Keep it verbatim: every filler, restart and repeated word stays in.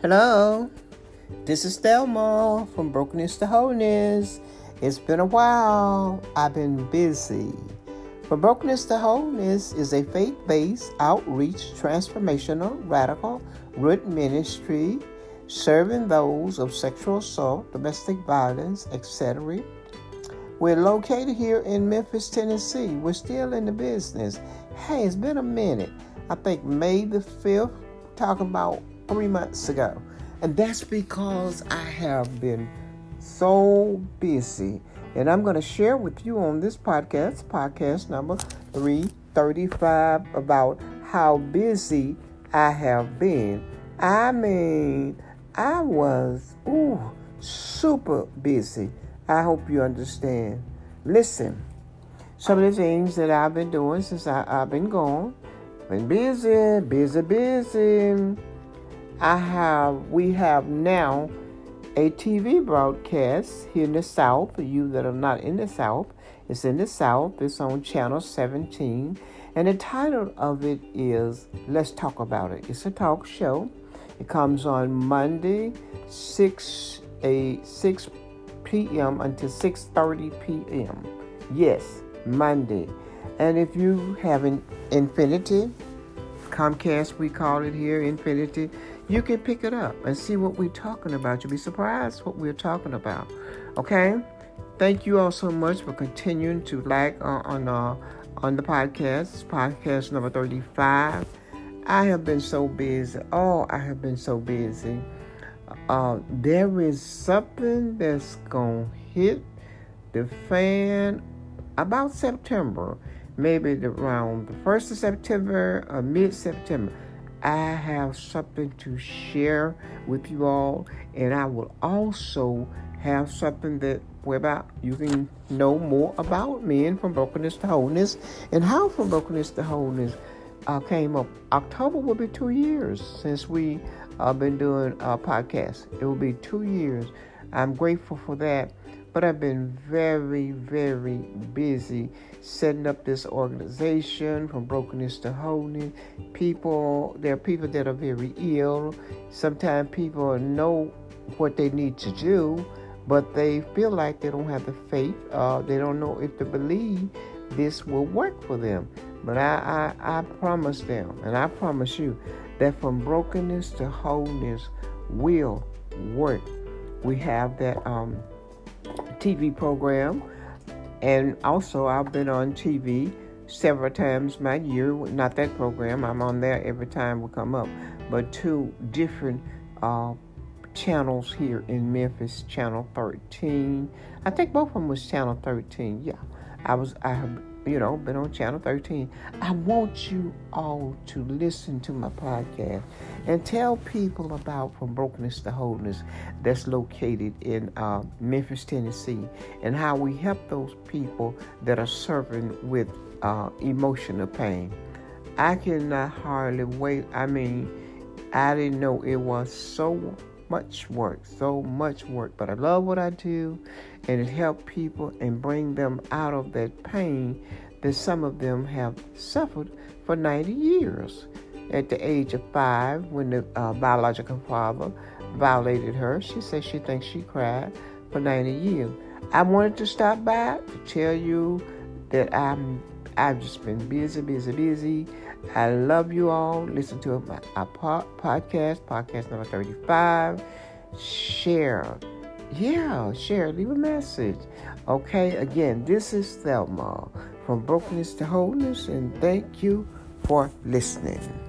Hello, this is Thelma from Brokenness to Wholeness. It's been a while. I've been busy. But Brokenness to Wholeness is a faith-based, outreach, transformational, radical, root ministry, serving those of sexual assault, domestic violence, et cetera. We're located here in Memphis, Tennessee. We're still in the business. Hey, it's been a minute. I think May the fifth, talking about three months ago. And that's because I have been so busy. And I'm going to share with you on this podcast, podcast number three thirty-five, about how busy I have been. I mean, I was ooh, super busy. I hope you understand. Listen, some of the things that I've been doing since I, I've been gone. Been busy, busy, busy. I have, we have now a T V broadcast here in the South. For you that are not in the South, it's in the South. It's on Channel seventeen. And the title of it is Let's Talk About It. It's a talk show. It comes on Monday, six, a, six p m until six thirty p m Yes, Monday. And if you have an Infinity, Comcast, we call it here, Infinity, you can pick it up and see what we're talking about. You'll be surprised what we're talking about. Okay? Thank you all so much for continuing to like uh, on uh, on the podcast, podcast number thirty-five. I have been so busy. Oh, I have been so busy. Uh, there is something that's going to hit the fan about September. Maybe around the first of September or mid-September, I have something to share with you all, and I will also have something that whereby you can know more about me and From Brokenness to Wholeness, and how From Brokenness to Wholeness uh, came up. October will be two years since we have uh, been doing a podcast. It will be two years. I'm grateful for that. But I've been very, very busy setting up this organization, From Brokenness to Wholeness. People, there are people that are very ill. Sometimes people know what they need to do, but they feel like they don't have the faith. Uh, they don't know if they believe this will work for them. But I, I, I promise them, and I promise you, that From Brokenness to Wholeness will work. We have that um, T V program, and also I've been on T V several times my year. Not that program, I'm on there every time we come up, but two different uh, channels here in Memphis, Channel thirteen. I think both of them was Channel thirteen. Yeah, I was. I have, you know, been on Channel thirteen. I want you all to listen to my podcast and tell people about From Brokenness to Wholeness, that's located in uh, Memphis, Tennessee, and how we help those people that are suffering with uh, emotional pain. I cannot hardly wait. I mean, I didn't know it was so much work, so much work, but I love what I do, and it helps people and bring them out of that pain that some of them have suffered for ninety years. At the age of five, when the uh, biological father violated her, she said she thinks she cried for ninety years. I wanted to stop by to tell you that I'm, I've just been busy, busy, busy. I love you all. Listen to my, my podcast, podcast number thirty-five. Share. Yeah, share. Leave a message. Okay, again, this is Thelma from Brokenness to Wholeness, and thank you for listening.